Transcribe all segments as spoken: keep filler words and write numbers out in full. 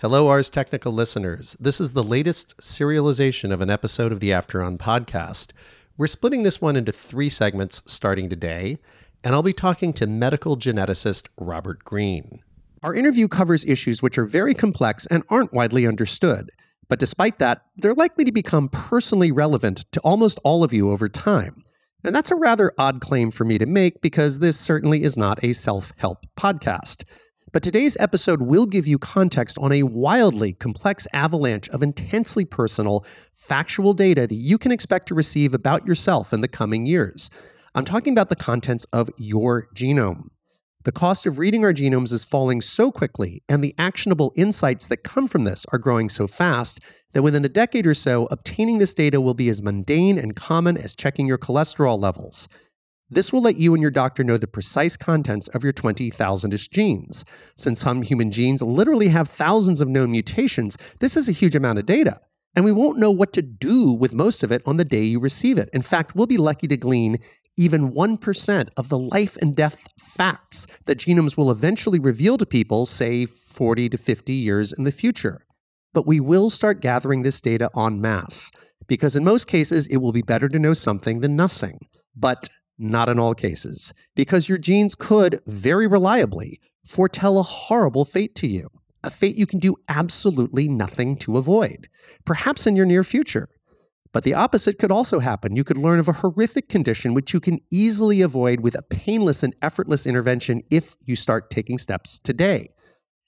Hello, Ars Technical listeners. This is the latest serialization of an episode of the After On podcast. We're splitting this one into three segments starting today, and I'll be talking to medical geneticist Robert Green. Our interview covers issues which are very complex and aren't widely understood. But despite that, they're likely to become personally relevant to almost all of you over time. And that's a rather odd claim for me to make because this certainly is not a self-help podcast. But today's episode will give you context on a wildly complex avalanche of intensely personal, factual data that you can expect to receive about yourself in the coming years. I'm talking about the contents of your genome. The cost of reading our genomes is falling so quickly, and the actionable insights that come from this are growing so fast that within a decade or so, obtaining this data will be as mundane and common as checking your cholesterol levels. This will let you and your doctor know the precise contents of your twenty thousand-ish genes. Since some human genes literally have thousands of known mutations, this is a huge amount of data, and we won't know what to do with most of it on the day you receive it. In fact, we'll be lucky to glean even one percent of the life and death facts that genomes will eventually reveal to people, say, forty to fifty years in the future. But we will start gathering this data en masse, because in most cases, it will be better to know something than nothing. But not in all cases, because your genes could, very reliably, foretell a horrible fate to you, a fate you can do absolutely nothing to avoid, perhaps in your near future. But the opposite could also happen. You could learn of a horrific condition which you can easily avoid with a painless and effortless intervention if you start taking steps today.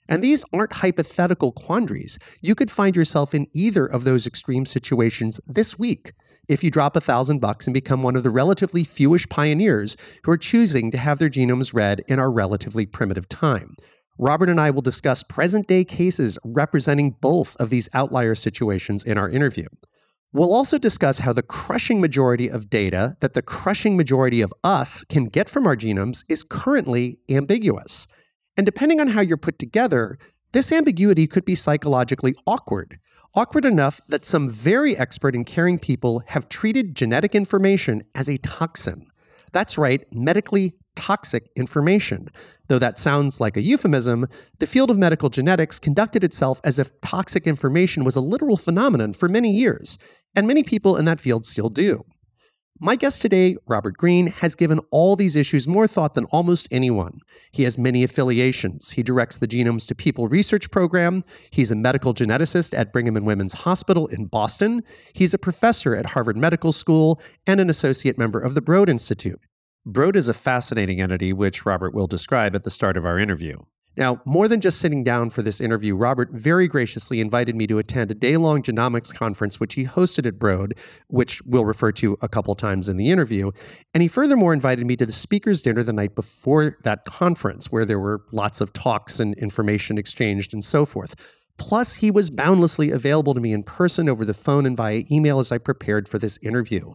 And these aren't hypothetical quandaries. You could find yourself in either of those extreme situations this week if you drop a thousand bucks and become one of the relatively fewish pioneers who are choosing to have their genomes read in our relatively primitive time. Robert and I will discuss present-day cases representing both of these outlier situations in our interview. We'll also discuss how the crushing majority of data that the crushing majority of us can get from our genomes is currently ambiguous. And depending on how you're put together, this ambiguity could be psychologically awkward. Awkward enough that some very expert in caring people have treated genetic information as a toxin. That's right, medically toxic information. Though that sounds like a euphemism, the field of medical genetics conducted itself as if toxic information was a literal phenomenon for many years, and many people in that field still do. My guest today, Robert Green, has given all these issues more thought than almost anyone. He has many affiliations. He directs the Genomes to People Research Program. He's a medical geneticist at Brigham and Women's Hospital in Boston. He's a professor at Harvard Medical School and an associate member of the Broad Institute. Broad is a fascinating entity, which Robert will describe at the start of our interview. Now, more than just sitting down for this interview, Robert very graciously invited me to attend a day-long genomics conference which he hosted at Broad, which we'll refer to a couple times in the interview. And he furthermore invited me to the speaker's dinner the night before that conference, where there were lots of talks and information exchanged and so forth. Plus, he was boundlessly available to me in person, over the phone, and via email as I prepared for this interview.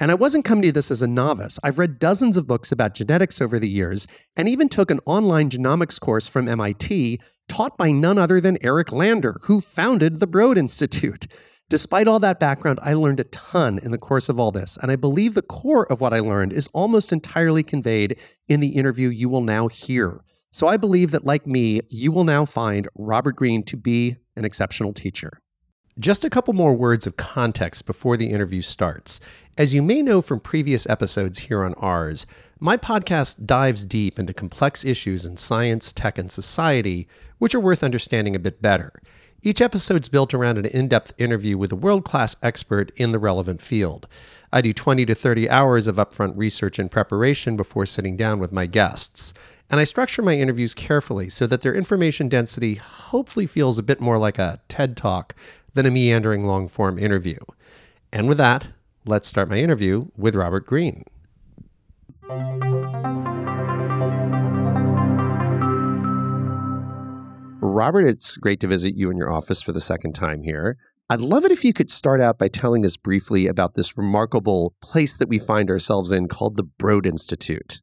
And I wasn't coming to this as a novice. I've read dozens of books about genetics over the years, and even took an online genomics course from M I T, taught by none other than Eric Lander, who founded the Broad Institute. Despite all that background, I learned a ton in the course of all this, and I believe the core of what I learned is almost entirely conveyed in the interview you will now hear. So I believe that, like me, you will now find Robert Green to be an exceptional teacher. Just a couple more words of context before the interview starts. As you may know from previous episodes here on Ars, my podcast dives deep into complex issues in science, tech, and society, which are worth understanding a bit better. Each episode's built around an in-depth interview with a world-class expert in the relevant field. I do twenty to thirty hours of upfront research and preparation before sitting down with my guests. And I structure my interviews carefully so that their information density hopefully feels a bit more like a TED Talk than a meandering long-form interview. And with that, let's start my interview with Robert Green. Robert, it's great to visit you in your office for the second time here. I'd love it if you could start out by telling us briefly about this remarkable place that we find ourselves in called the Broad Institute.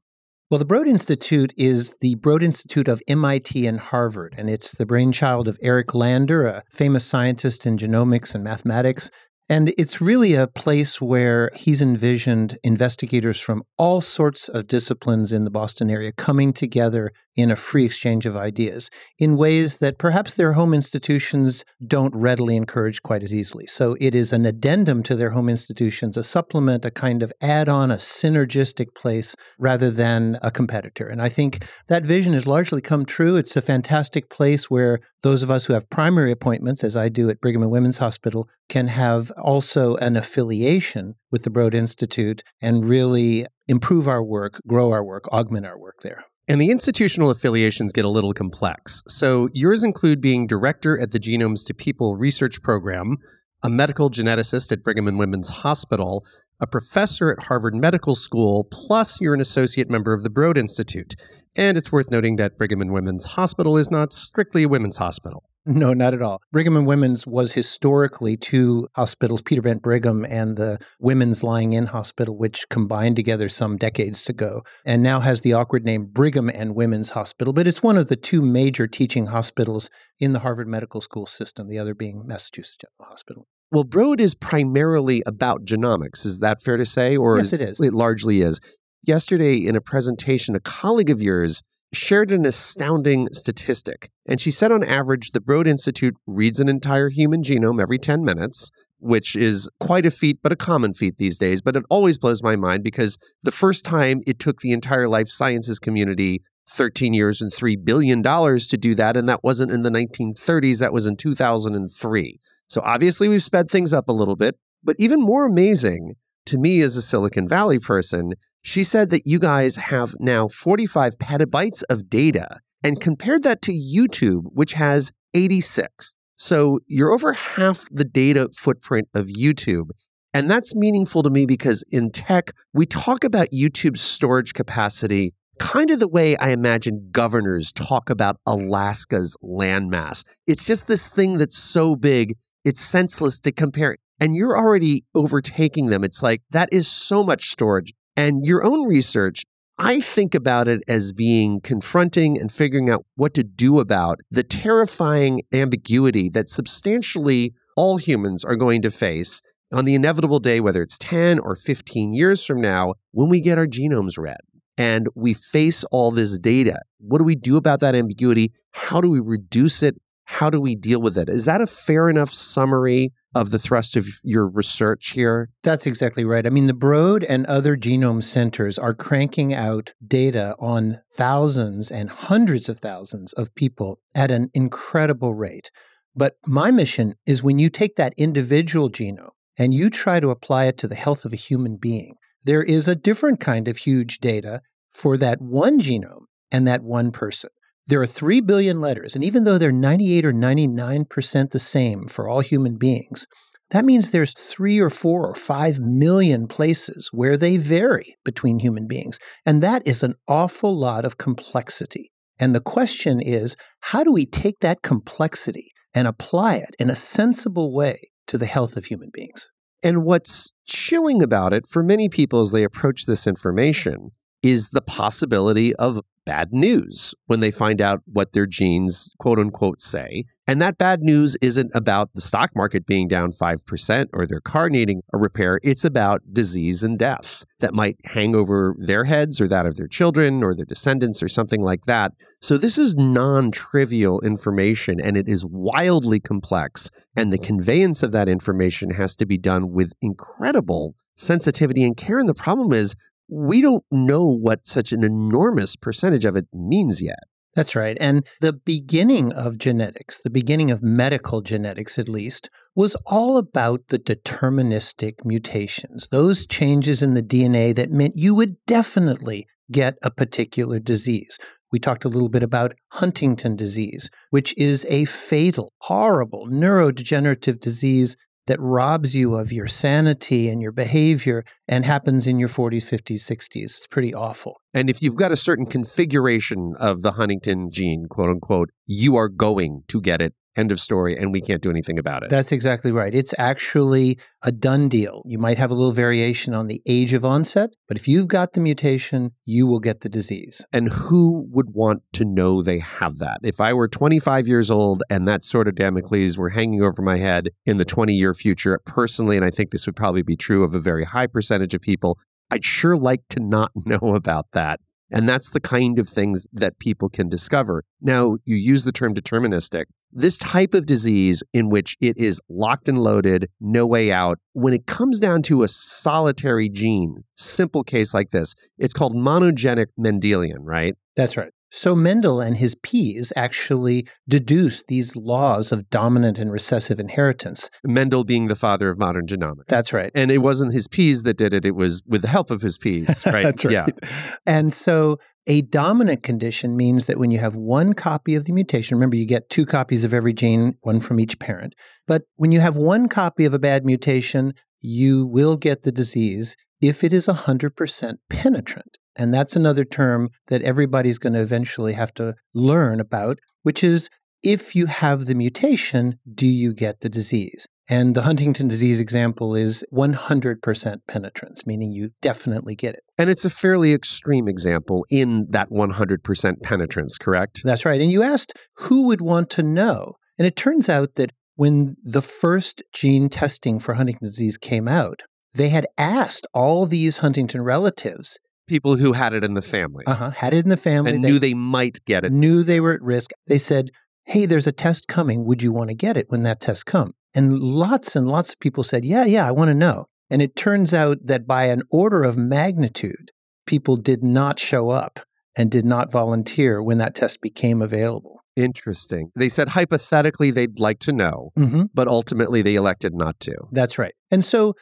Well, the Broad Institute is the Broad Institute of M I T and Harvard, and it's the brainchild of Eric Lander, a famous scientist in genomics and mathematics. And it's really a place where he's envisioned investigators from all sorts of disciplines in the Boston area coming together in a free exchange of ideas in ways that perhaps their home institutions don't readily encourage quite as easily. So it is an addendum to their home institutions, a supplement, a kind of add-on, a synergistic place rather than a competitor. And I think that vision has largely come true. It's a fantastic place where those of us who have primary appointments, as I do at Brigham and Women's Hospital, can have also an affiliation with the Broad Institute and really improve our work, grow our work, augment our work there. And the institutional affiliations get a little complex. So yours include being director at the Genomes to People Research Program, a medical geneticist at Brigham and Women's Hospital, a professor at Harvard Medical School, plus you're an associate member of the Broad Institute. And it's worth noting that Brigham and Women's Hospital is not strictly a women's hospital. No, not at all. Brigham and Women's was historically two hospitals, Peter Brent Brigham and the Women's Lying In Hospital, which combined together some decades ago, and now has the awkward name Brigham and Women's Hospital. But it's one of the two major teaching hospitals in the Harvard Medical School system, the other being Massachusetts General Hospital. Well, Broad is primarily about genomics. Is that fair to say? Or yes, it is. It largely is. Yesterday, in a presentation, a colleague of yours shared an astounding statistic. And she said on average, the Broad Institute reads an entire human genome every ten minutes, which is quite a feat, but a common feat these days. But it always blows my mind because the first time it took the entire life sciences community thirteen years and three billion dollars to do that. And that wasn't in the nineteen thirties. That was in two thousand three. So obviously we've sped things up a little bit. But even more amazing to me as a Silicon Valley person, she said that you guys have now forty-five petabytes of data and compared that to YouTube, which has eighty-six. So you're over half the data footprint of YouTube. And that's meaningful to me because in tech, we talk about YouTube's storage capacity kind of the way I imagine governors talk about Alaska's landmass. It's just this thing that's so big, it's senseless to compare. And you're already overtaking them. It's like, that is so much storage. And your own research, I think about it as being confronting and figuring out what to do about the terrifying ambiguity that substantially all humans are going to face on the inevitable day, whether it's ten or fifteen years from now, when we get our genomes read and we face all this data. What do we do about that ambiguity? How do we reduce it? How do we deal with it? Is that a fair enough summary of the thrust of your research here? That's exactly right. I mean, the Broad and other genome centers are cranking out data on thousands and hundreds of thousands of people at an incredible rate. But my mission is when you take that individual genome and you try to apply it to the health of a human being, there is a different kind of huge data for that one genome and that one person. There are three billion letters, and even though they're ninety-eight or ninety-nine percent the same for all human beings, that means there's three or four or five million places where they vary between human beings. And that is an awful lot of complexity. And the question is, how do we take that complexity and apply it in a sensible way to the health of human beings? And what's chilling about it for many people as they approach this information is the possibility of bad news when they find out what their genes, quote unquote, say. And that bad news isn't about the stock market being down five percent or their car needing a repair. It's about disease and death that might hang over their heads or that of their children or their descendants or something like that. So this is non-trivial information and it is wildly complex. And the conveyance of that information has to be done with incredible sensitivity and care. And the problem is, we don't know what such an enormous percentage of it means yet. That's right. And the beginning of genetics, the beginning of medical genetics at least, was all about the deterministic mutations, those changes in the D N A that meant you would definitely get a particular disease. We talked a little bit about Huntington disease, which is a fatal, horrible neurodegenerative disease that robs you of your sanity and your behavior and happens in your forties, fifties, sixties. It's pretty awful. And if you've got a certain configuration of the Huntington gene, quote unquote, you are going to get it. End of story, and we can't do anything about it. That's exactly right. It's actually a done deal. You might have a little variation on the age of onset, but if you've got the mutation, you will get the disease. And who would want to know they have that? If I were twenty-five years old and that sort of Damocles were hanging over my head in the twenty-year future, personally, and I think this would probably be true of a very high percentage of people, I'd sure like to not know about that. And that's the kind of things that people can discover. Now, you use the term deterministic. This type of disease in which it is locked and loaded, no way out, when it comes down to a solitary gene, simple case like this, it's called monogenic Mendelian, right? That's right. So Mendel and his P's actually deduced these laws of dominant and recessive inheritance. Mendel being the father of modern genomics. That's right. And it wasn't his P's that did it. It was with the help of his P's, right? That's right. Yeah. And so a dominant condition means that when you have one copy of the mutation, remember you get two copies of every gene, one from each parent. But when you have one copy of a bad mutation, you will get the disease if it is one hundred percent penetrant. And that's another term that everybody's going to eventually have to learn about, which is if you have the mutation, do you get the disease? And the Huntington disease example is one hundred percent penetrance, meaning you definitely get it. And it's a fairly extreme example in that one hundred percent penetrance, correct? That's right. And you asked who would want to know. And it turns out that when the first gene testing for Huntington disease came out, they had asked all these Huntington relatives. People who had it in the family. Uh-huh, had it in the family. And they knew they might get it. Knew they were at risk. They said, hey, there's a test coming. Would you want to get it when that test comes? And lots and lots of people said, yeah, yeah, I want to know. And it turns out that by an order of magnitude, people did not show up and did not volunteer when that test became available. Interesting. They said hypothetically they'd like to know, mm-hmm. but ultimately they elected not to. That's right. And so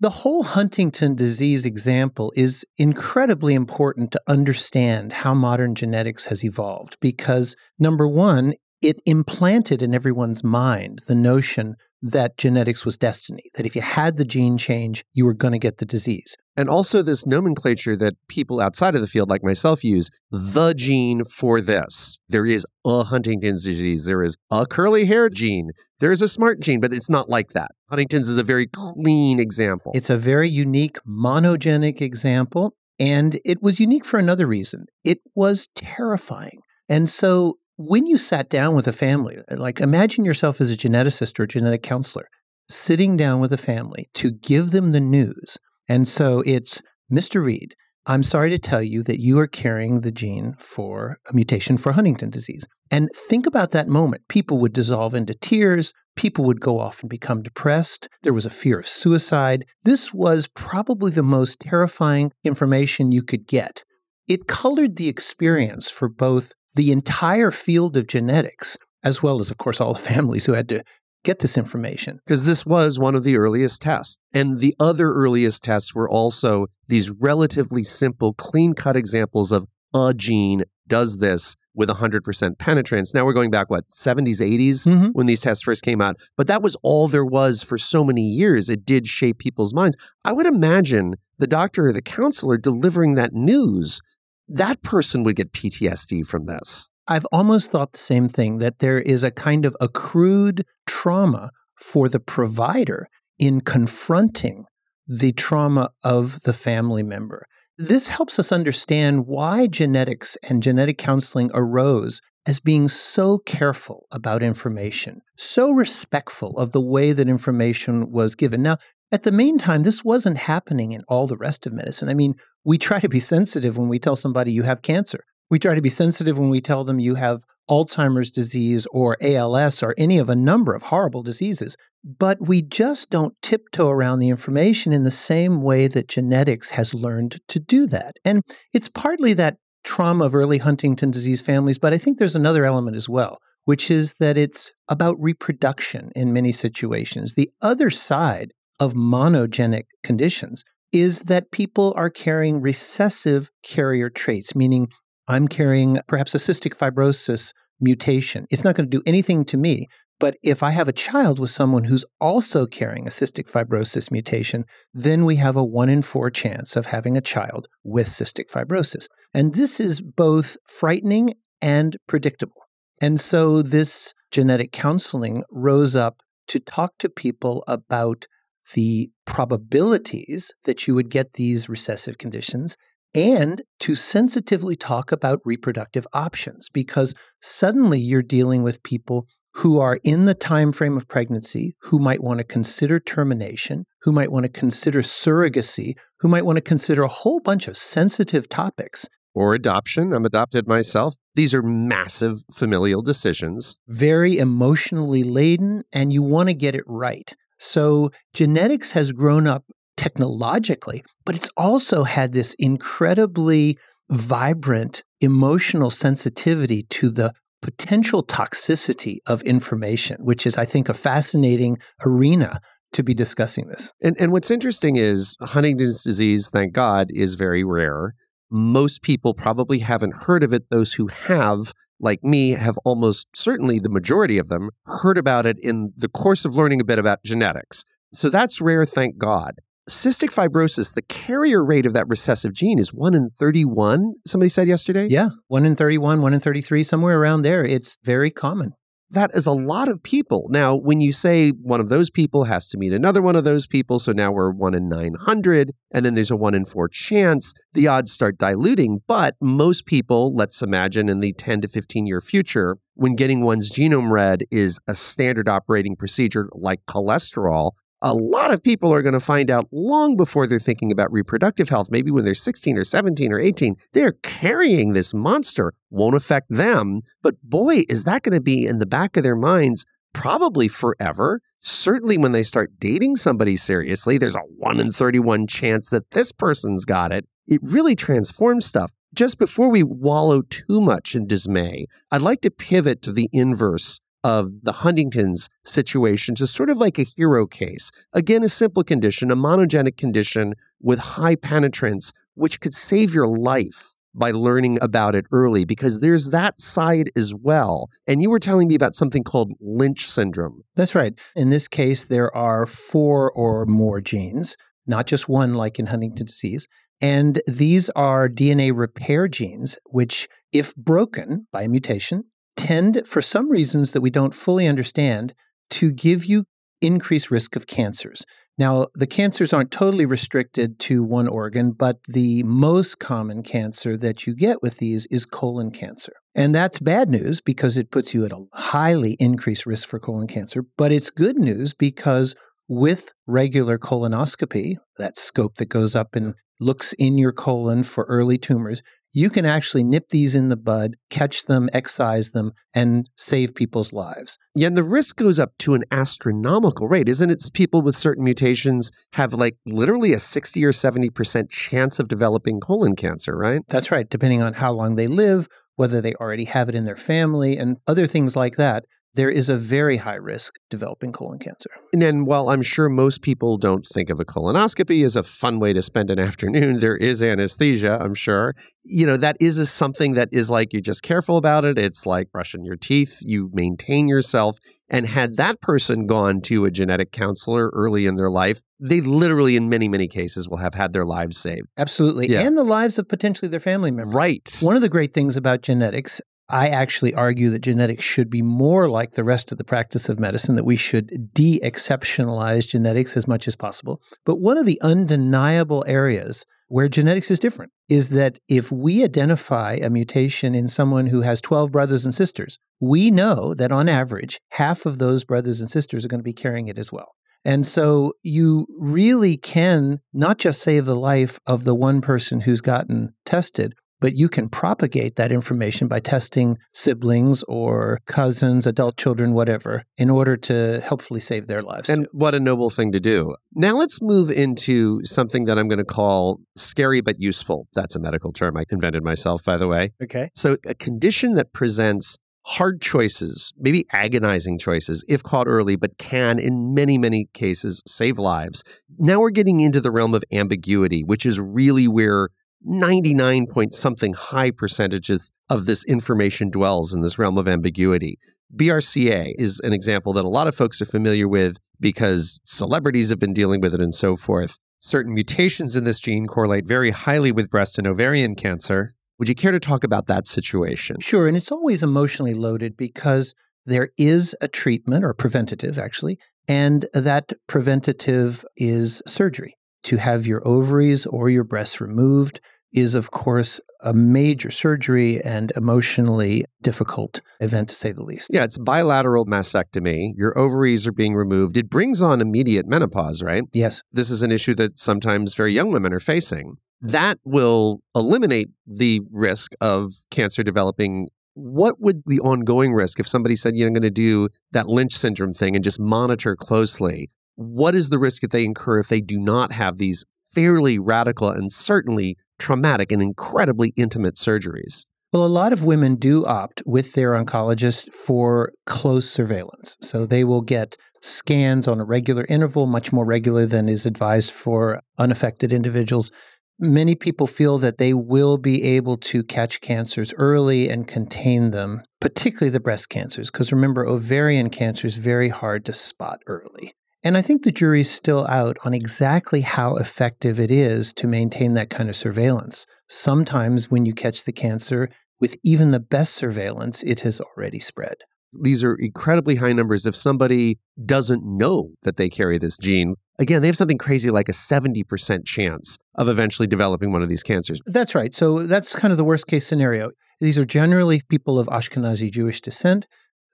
the whole Huntington disease example is incredibly important to understand how modern genetics has evolved because, number one, it implanted in everyone's mind the notion that genetics was destiny, that if you had the gene change, you were going to get the disease. And also this nomenclature that people outside of the field like myself use, the gene for this. There is a Huntington's disease. There is a curly hair gene. There is a smart gene, but it's not like that. Huntington's is a very clean example. It's a very unique monogenic example, and it was unique for another reason. It was terrifying. And so when you sat down with a family, like imagine yourself as a geneticist or a genetic counselor, sitting down with a family to give them the news. And so it's, Mister Reed, I'm sorry to tell you that you are carrying the gene for a mutation for Huntington disease. And think about that moment. People would dissolve into tears. People would go off and become depressed. There was a fear of suicide. This was probably the most terrifying information you could get. It colored the experience for both the entire field of genetics, as well as, of course, all the families who had to get this information. Because this was one of the earliest tests. And the other earliest tests were also these relatively simple, clean-cut examples of a gene does this with one hundred percent penetrance. Now we're going back, what, seventies, eighties, mm-hmm. when these tests first came out. But that was all there was for so many years. It did shape people's minds. I would imagine the doctor or the counselor delivering that news, that person would get P T S D from this. I've almost thought the same thing, that there is a kind of accrued trauma for the provider in confronting the trauma of the family member. This helps us understand why genetics and genetic counseling arose as being so careful about information, so respectful of the way that information was given. Now, at the meantime, this wasn't happening in all the rest of medicine. I mean, we try to be sensitive when we tell somebody you have cancer. We try to be sensitive when we tell them you have Alzheimer's disease or A L S or any of a number of horrible diseases. But we just don't tiptoe around the information in the same way that genetics has learned to do that. And it's partly that trauma of early Huntington disease families, but I think there's another element as well, which is that it's about reproduction in many situations. The other side of monogenic conditions is that people are carrying recessive carrier traits, meaning I'm carrying perhaps a cystic fibrosis mutation. It's not going to do anything to me, but if I have a child with someone who's also carrying a cystic fibrosis mutation, then we have a one in four chance of having a child with cystic fibrosis. And this is both frightening and predictable. And so this genetic counseling rose up to talk to people about the probabilities that you would get these recessive conditions and to sensitively talk about reproductive options, because suddenly you're dealing with people who are in the time frame of pregnancy, who might want to consider termination, who might want to consider surrogacy, who might want to consider a whole bunch of sensitive topics or adoption. I'm adopted myself. These are massive familial decisions. Very emotionally laden, and you want to get it right. So genetics has grown up technologically, but it's also had this incredibly vibrant emotional sensitivity to the potential toxicity of information, which is, I think, a fascinating arena to be discussing this. And, and what's interesting is Huntington's disease, thank God, is very rare. Most people probably haven't heard of it. Those who have, like me, have almost certainly, the majority of them, heard about it in the course of learning a bit about genetics. So that's rare, thank God. Cystic fibrosis, the carrier rate of that recessive gene is one in thirty-one, somebody said yesterday? Yeah, one in thirty-one, one in thirty-three, somewhere around there. It's very common. That is a lot of people. Now, when you say one of those people has to meet another one of those people, so now we're one in nine hundred, and then there's a one in four chance, the odds start diluting. But most people, let's imagine in the ten to fifteen year future, when getting one's genome read is a standard operating procedure like cholesterol, a lot of people are going to find out long before they're thinking about reproductive health, maybe when they're sixteen or seventeen or eighteen, they're carrying this monster. Won't affect them, but boy, is that going to be in the back of their minds probably forever. Certainly when they start dating somebody seriously, there's a one in thirty-one chance that this person's got it. It really transforms stuff. Just before we wallow too much in dismay, I'd like to pivot to the inverse of the Huntington's situation to sort of like a hero case. Again, a simple condition, a monogenic condition with high penetrance, which could save your life by learning about it early, because there's that side as well. And you were telling me about something called Lynch syndrome. That's right. In this case, there are four or more genes, not just one like in Huntington's disease. And these are D N A repair genes, which, if broken by a mutation, tend, for some reasons that we don't fully understand, to give you increased risk of cancers. Now, the cancers aren't totally restricted to one organ, but the most common cancer that you get with these is colon cancer. And that's bad news because it puts you at a highly increased risk for colon cancer, but it's good news because with regular colonoscopy, that scope that goes up and looks in your colon for early tumors, you can actually nip these in the bud, catch them, excise them, and save people's lives. Yeah, and the risk goes up to an astronomical rate, isn't it? People with certain mutations have like literally a sixty or seventy percent chance of developing colon cancer, right? That's right, depending on how long they live, whether they already have it in their family, and other things like that. There is a very high risk developing colon cancer. And then while I'm sure most people don't think of a colonoscopy as a fun way to spend an afternoon, there is anesthesia, I'm sure. You know, that is a, something that is like, you're just careful about it. It's like brushing your teeth. You maintain yourself. And had that person gone to a genetic counselor early in their life, they literally, in many, many cases, will have had their lives saved. Absolutely. Yeah. And the lives of potentially their family members. Right. One of the great things about genetics, I actually argue that genetics should be more like the rest of the practice of medicine, that we should de-exceptionalize genetics as much as possible. But one of the undeniable areas where genetics is different is that if we identify a mutation in someone who has twelve brothers and sisters, we know that on average, half of those brothers and sisters are going to be carrying it as well. And so you really can not just save the life of the one person who's gotten tested, but you can propagate that information by testing siblings or cousins, adult children, whatever, in order to helpfully save their lives. And too. What a noble thing to do. Now let's move into something that I'm going to call scary but useful. That's a medical term I invented myself, by the way. Okay. So a condition that presents hard choices, maybe agonizing choices, if caught early, but can, in many, many cases, save lives. Now we're getting into the realm of ambiguity, which is really where ninety-nine point something high percentages of this information dwells, in this realm of ambiguity. B R C A is an example that a lot of folks are familiar with because celebrities have been dealing with it and so forth. Certain mutations in this gene correlate very highly with breast and ovarian cancer. Would you care to talk about that situation? Sure, and it's always emotionally loaded because there is a treatment, or preventative actually, and that preventative is surgery. To have your ovaries or your breasts removed is, of course, a major surgery and emotionally difficult event, to say the least. Yeah, it's bilateral mastectomy. Your ovaries are being removed. It brings on immediate menopause, right? Yes. This is an issue that sometimes very young women are facing. that will eliminate the risk of cancer developing. What would the ongoing risk, if somebody said, you know, I'm going to do that Lynch syndrome thing and just monitor closely, what is the risk that they incur if they do not have these fairly radical and certainly traumatic and incredibly intimate surgeries? Well, a lot of women do opt with their oncologist for close surveillance. So they will get scans on a regular interval, much more regular than is advised for unaffected individuals. Many people feel that they will be able to catch cancers early and contain them, particularly the breast cancers, because remember, ovarian cancer is very hard to spot early. And I think the jury's still out on exactly how effective it is to maintain that kind of surveillance. Sometimes when you catch the cancer, with even the best surveillance, it has already spread. These are incredibly high numbers. If somebody doesn't know that they carry this gene, again, they have something crazy like a seventy percent chance of eventually developing one of these cancers. That's right. So that's kind of the worst case scenario. These are generally people of Ashkenazi Jewish descent.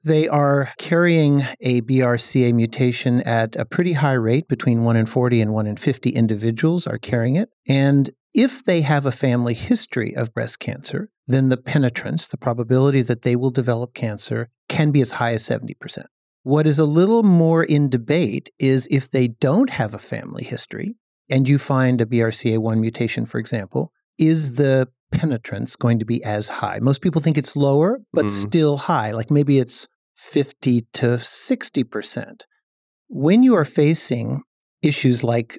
They are carrying a B R C A mutation at a pretty high rate. Between one in forty and one in fifty individuals are carrying it. And if they have a family history of breast cancer, then the penetrance, the probability that they will develop cancer, can be as high as seventy percent. What is a little more in debate is if they don't have a family history and you find a B R C A one mutation, for example, is the penetrance going to be as high? Most people think it's lower, but mm. still high, like maybe it's fifty to sixty percent. When you are facing issues like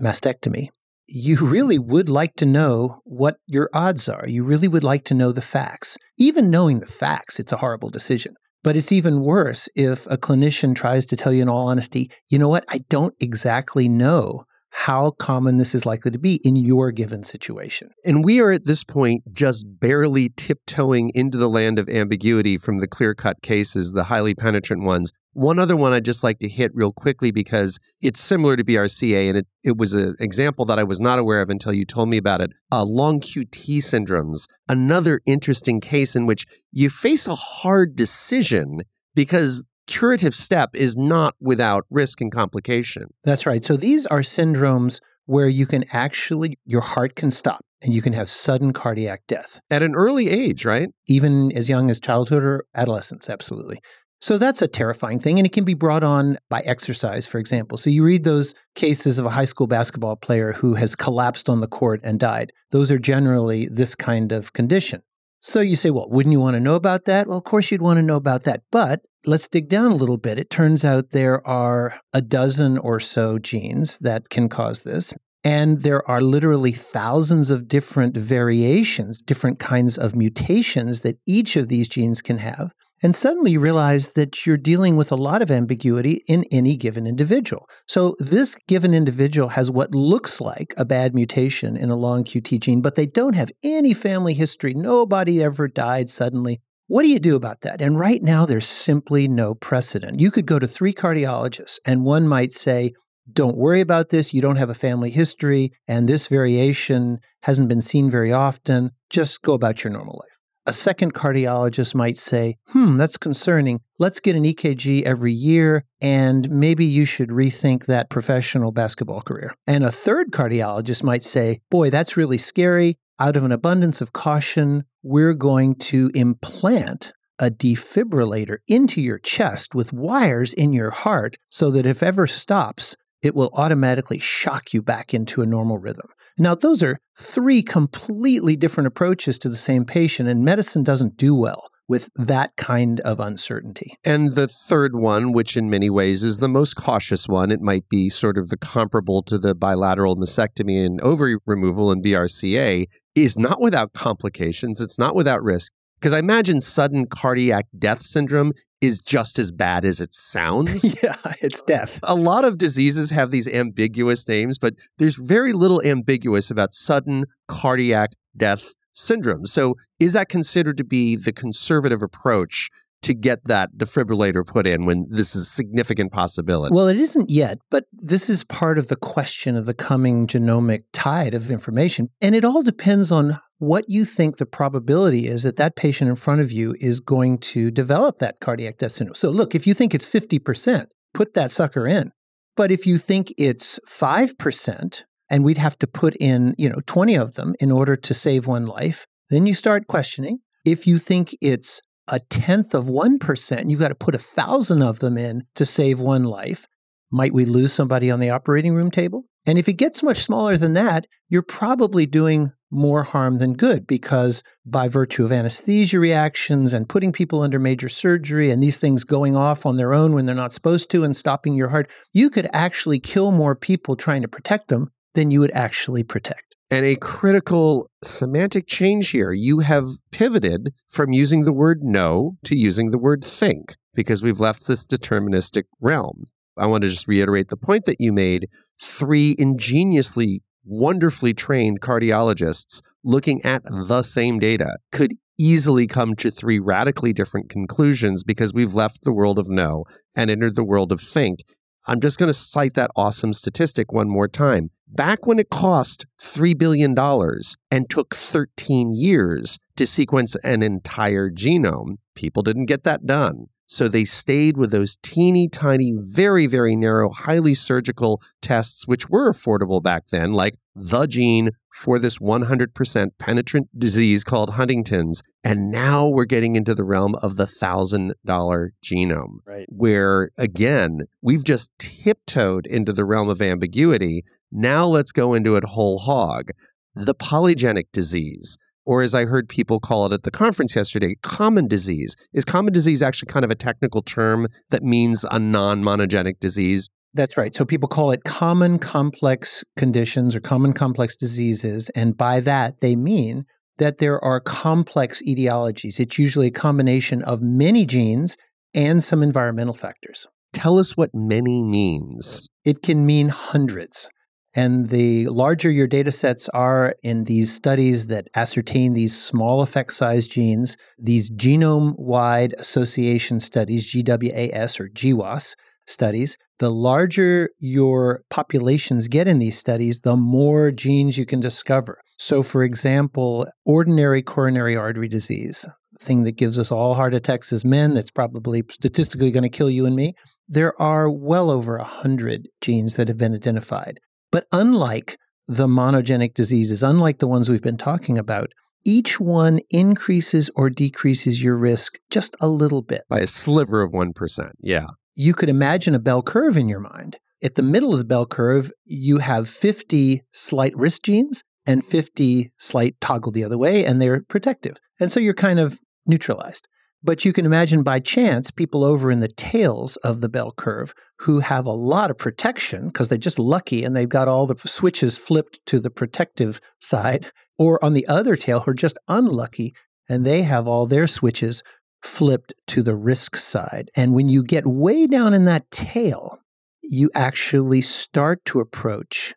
mastectomy, you really would like to know what your odds are. You really would like to know the facts. Even knowing the facts, it's a horrible decision. But it's even worse if a clinician tries to tell you in all honesty, you know what, I don't exactly know how common this is likely to be in your given situation. And we are at this point just barely tiptoeing into the land of ambiguity from the clear-cut cases, the highly penetrant ones. One other one I'd just like to hit real quickly because it's similar to B R C A, and it, it was an example that I was not aware of until you told me about it. Uh, long Q T syndromes, another interesting case in which you face a hard decision because curative step is not without risk and complication. That's right. So these are syndromes where you can actually, your heart can stop and you can have sudden cardiac death. At an early age, right? Even as young as childhood or adolescence, absolutely. So that's a terrifying thing, and it can be brought on by exercise, for example. So you read those cases of a high school basketball player who has collapsed on the court and died. Those are generally this kind of condition. So you say, well, wouldn't you want to know about that? Well, of course you'd want to know about that, but let's dig down a little bit. It turns out there are a dozen or so genes that can cause this, and there are literally thousands of different variations, different kinds of mutations that each of these genes can have. And suddenly you realize that you're dealing with a lot of ambiguity in any given individual. So this given individual has what looks like a bad mutation in a long Q T gene, but they don't have any family history. Nobody ever died suddenly. What do you do about that? And right now, there's simply no precedent. You could go to three cardiologists, and one might say, don't worry about this. You don't have a family history, and this variation hasn't been seen very often. Just go about your normal life. A second cardiologist might say, hmm, that's concerning. Let's get an E K G every year, and maybe you should rethink that professional basketball career. And a third cardiologist might say, boy, that's really scary. Out of an abundance of caution, we're going to implant a defibrillator into your chest with wires in your heart so that if ever stops, it will automatically shock you back into a normal rhythm. Now, those are three completely different approaches to the same patient, and medicine doesn't do well with that kind of uncertainty. And the third one, which in many ways is the most cautious one, it might be sort of the comparable to the bilateral mastectomy and ovary removal in B R C A, is not without complications. It's not without risk. Because I imagine sudden cardiac death syndrome is just as bad as it sounds. Yeah, it's death. A lot of diseases have these ambiguous names, but there's very little ambiguous about sudden cardiac death syndrome. So is that considered to be the conservative approach to get that defibrillator put in when this is a significant possibility? Well, it isn't yet, but this is part of the question of the coming genomic tide of information. And it all depends on what you think the probability is that that patient in front of you is going to develop that cardiac death syndrome. So look, if you think it's fifty percent, put that sucker in. But if you think it's five percent and we'd have to put in, you know, twenty of them in order to save one life, then you start questioning. If you think it's a tenth of one percent, you've got to put a thousand of them in to save one life. Might we lose somebody on the operating room table? And if it gets much smaller than that, you're probably doing more harm than good, because by virtue of anesthesia reactions and putting people under major surgery and these things going off on their own when they're not supposed to and stopping your heart, you could actually kill more people trying to protect them than you would actually protect. And a critical semantic change here. You have pivoted from using the word no to using the word think, because we've left this deterministic realm. I want to just reiterate the point that you made. Three ingeniously, wonderfully trained cardiologists looking at the same data could easily come to three radically different conclusions because we've left the world of no and entered the world of think. I'm just going to cite that awesome statistic one more time. Back when it cost three billion dollars and took thirteen years to sequence an entire genome, people didn't get that done. So they stayed with those teeny tiny, very, very narrow, highly surgical tests, which were affordable back then, like the gene for this one hundred percent penetrant disease called Huntington's. And now we're getting into the realm of the one thousand dollars genome, right, where, again, we've just tiptoed into the realm of ambiguity. Now let's go into it whole hog. The polygenic disease, or as I heard people call it at the conference yesterday, common disease. Is common disease actually kind of a technical term that means a non-monogenic disease? That's right. So people call it common complex conditions or common complex diseases. And by that, they mean that there are complex etiologies. It's usually a combination of many genes and some environmental factors. Tell us what many means. It can mean hundreds. And the larger your data sets are in these studies that ascertain these small effect size genes, these genome-wide association studies, G W A S or G W A S studies, the larger your populations get in these studies, the more genes you can discover. So, for example, ordinary coronary artery disease, the thing that gives us all heart attacks as men, that's probably statistically going to kill you and me, there are well over one hundred genes that have been identified. But unlike the monogenic diseases, unlike the ones we've been talking about, each one increases or decreases your risk just a little bit. By a sliver of one percent, yeah. You could imagine a bell curve in your mind. At the middle of the bell curve, you have fifty slight risk genes and fifty slight toggle the other way, and they're protective. And so you're kind of neutralized. But you can imagine by chance people over in the tails of the bell curve who have a lot of protection because they're just lucky and they've got all the switches flipped to the protective side, or on the other tail who are just unlucky and they have all their switches flipped to the risk side. And when you get way down in that tail, you actually start to approach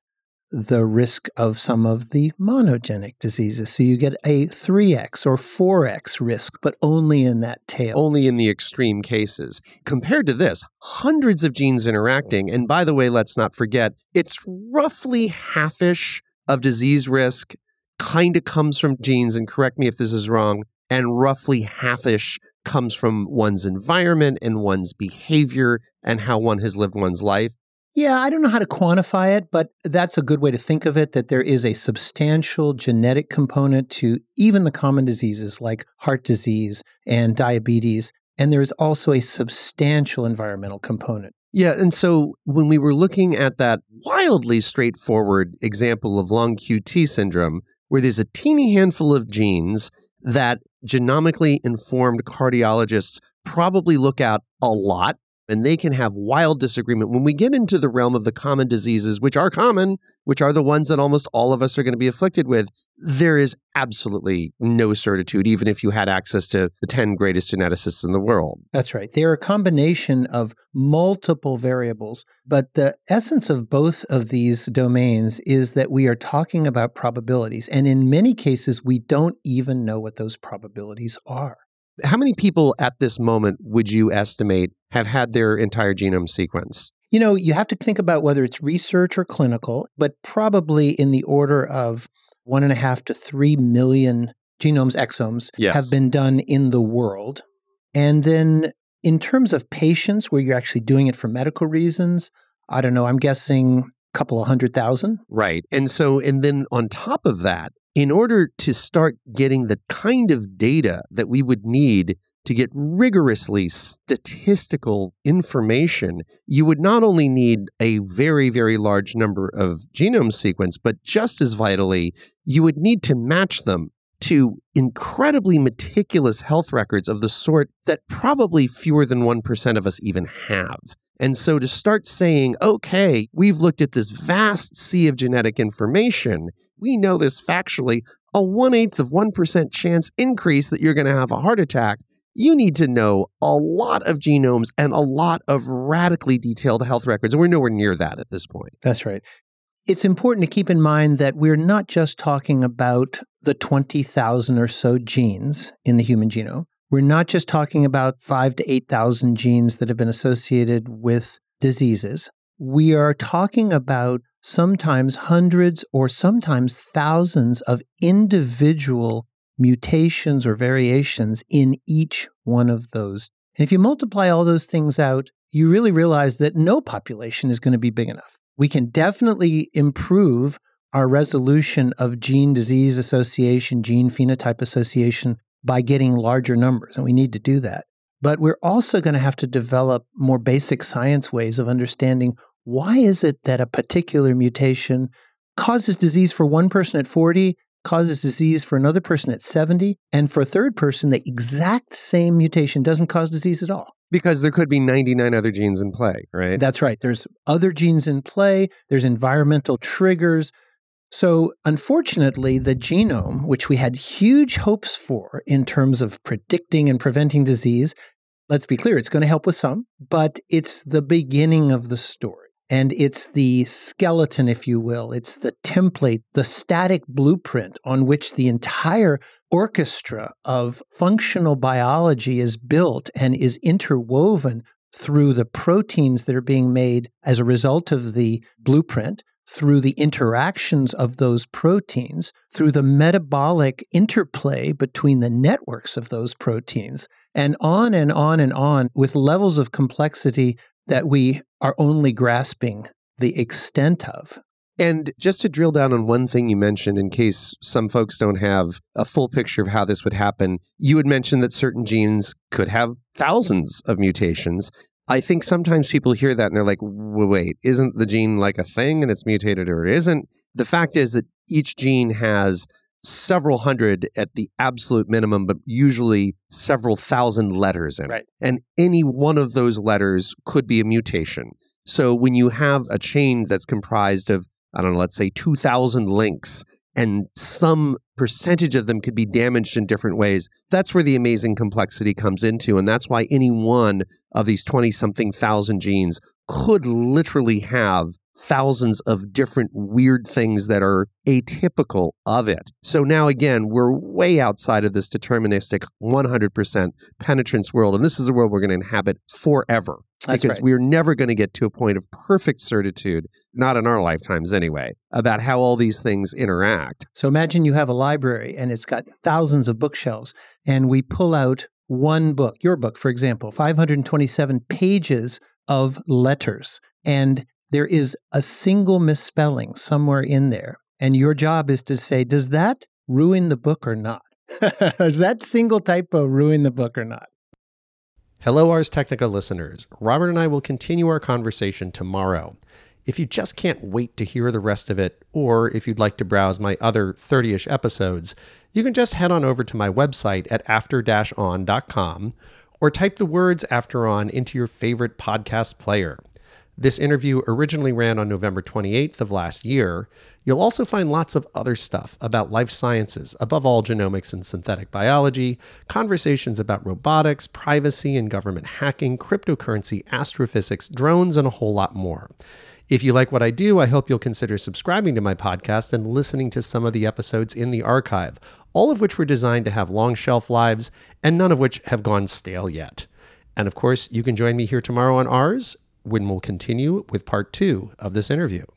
the risk of some of the monogenic diseases. So you get a three x or four x risk, but only in that tail. Only in the extreme cases. Compared to this, hundreds of genes interacting. And by the way, let's not forget, it's roughly half-ish of disease risk kind of comes from genes, and correct me if this is wrong, and roughly half-ish comes from one's environment and one's behavior and how one has lived one's life. Yeah, I don't know how to quantify it, but that's a good way to think of it, that there is a substantial genetic component to even the common diseases like heart disease and diabetes, and there is also a substantial environmental component. Yeah, and so when we were looking at that wildly straightforward example of long Q T syndrome, where there's a teeny handful of genes that genomically informed cardiologists probably look at a lot, and they can have wild disagreement. When we get into the realm of the common diseases, which are common, which are the ones that almost all of us are going to be afflicted with, there is absolutely no certitude, even if you had access to the ten greatest geneticists in the world. That's right. They're a combination of multiple variables, but the essence of both of these domains is that we are talking about probabilities, and in many cases, we don't even know what those probabilities are. How many people at this moment would you estimate have had their entire genome sequenced? You know, you have to think about whether it's research or clinical, but probably in the order of one and a half to three million genomes, exomes, yes, have been done in the world. And then in terms of patients where you're actually doing it for medical reasons, I don't know, I'm guessing couple of hundred thousand. Right. And so, and then on top of that, in order to start getting the kind of data that we would need to get rigorously statistical information, you would not only need a very, very large number of genome sequence, but just as vitally, you would need to match them to incredibly meticulous health records of the sort that probably fewer than one percent of us even have. And so to start saying, okay, we've looked at this vast sea of genetic information, we know this factually, a one-eighth of one percent chance increase that you're going to have a heart attack, you need to know a lot of genomes and a lot of radically detailed health records. And we're nowhere near that at this point. That's right. It's important to keep in mind that we're not just talking about the twenty thousand or so genes in the human genome. We're not just talking about five to eight thousand genes that have been associated with diseases. We are talking about sometimes hundreds or sometimes thousands of individual mutations or variations in each one of those. And if you multiply all those things out, you really realize that no population is going to be big enough. We can definitely improve our resolution of gene disease association, gene phenotype association by getting larger numbers, and we need to do that. But we're also going to have to develop more basic science ways of understanding why is it that a particular mutation causes disease for one person at forty, causes disease for another person at seventy, and for a third person, the exact same mutation doesn't cause disease at all. Because there could be ninety-nine other genes in play, right? That's right. There's other genes in play. There's environmental triggers. So unfortunately, the genome, which we had huge hopes for in terms of predicting and preventing disease, let's be clear, it's going to help with some, but it's the beginning of the story. And it's the skeleton, if you will. It's the template, the static blueprint on which the entire orchestra of functional biology is built and is interwoven through the proteins that are being made as a result of the blueprint, through the interactions of those proteins, through the metabolic interplay between the networks of those proteins, and on and on and on with levels of complexity that we are only grasping the extent of. And just to drill down on one thing you mentioned, in case some folks don't have a full picture of how this would happen, you had mentioned that certain genes could have thousands of mutations. I think sometimes people hear that and they're like, wait, isn't the gene like a thing and it's mutated or it isn't? The fact is that each gene has several hundred at the absolute minimum, but usually several thousand letters in it. Right. And any one of those letters could be a mutation. So when you have a chain that's comprised of, I don't know, let's say two thousand links, and some percentage of them could be damaged in different ways, that's where the amazing complexity comes into. And that's why any one of these twenty-something thousand genes could literally have thousands of different weird things that are atypical of it. So now, again, we're way outside of this deterministic one hundred percent penetrance world. And this is a world we're going to inhabit forever. That's because right. We're never going to get to a point of perfect certitude, not in our lifetimes anyway, about how all these things interact. So imagine you have a library and it's got thousands of bookshelves, and we pull out one book, your book, for example, five hundred twenty-seven pages of letters, and there is a single misspelling somewhere in there. And your job is to say, does that ruin the book or not? Does that single typo ruin the book or not? Hello, Ars Technica listeners. Robert and I will continue our conversation tomorrow. If you just can't wait to hear the rest of it, or if you'd like to browse my other thirty-ish episodes, you can just head on over to my website at after on dot com or type the words After On into your favorite podcast player. This interview originally ran on November twenty-eighth of last year. You'll also find lots of other stuff about life sciences, above all genomics and synthetic biology, conversations about robotics, privacy and government hacking, cryptocurrency, astrophysics, drones, and a whole lot more. If you like what I do, I hope you'll consider subscribing to my podcast and listening to some of the episodes in the archive, all of which were designed to have long shelf lives and none of which have gone stale yet. And of course, you can join me here tomorrow on Ars, when we'll continue with part two of this interview.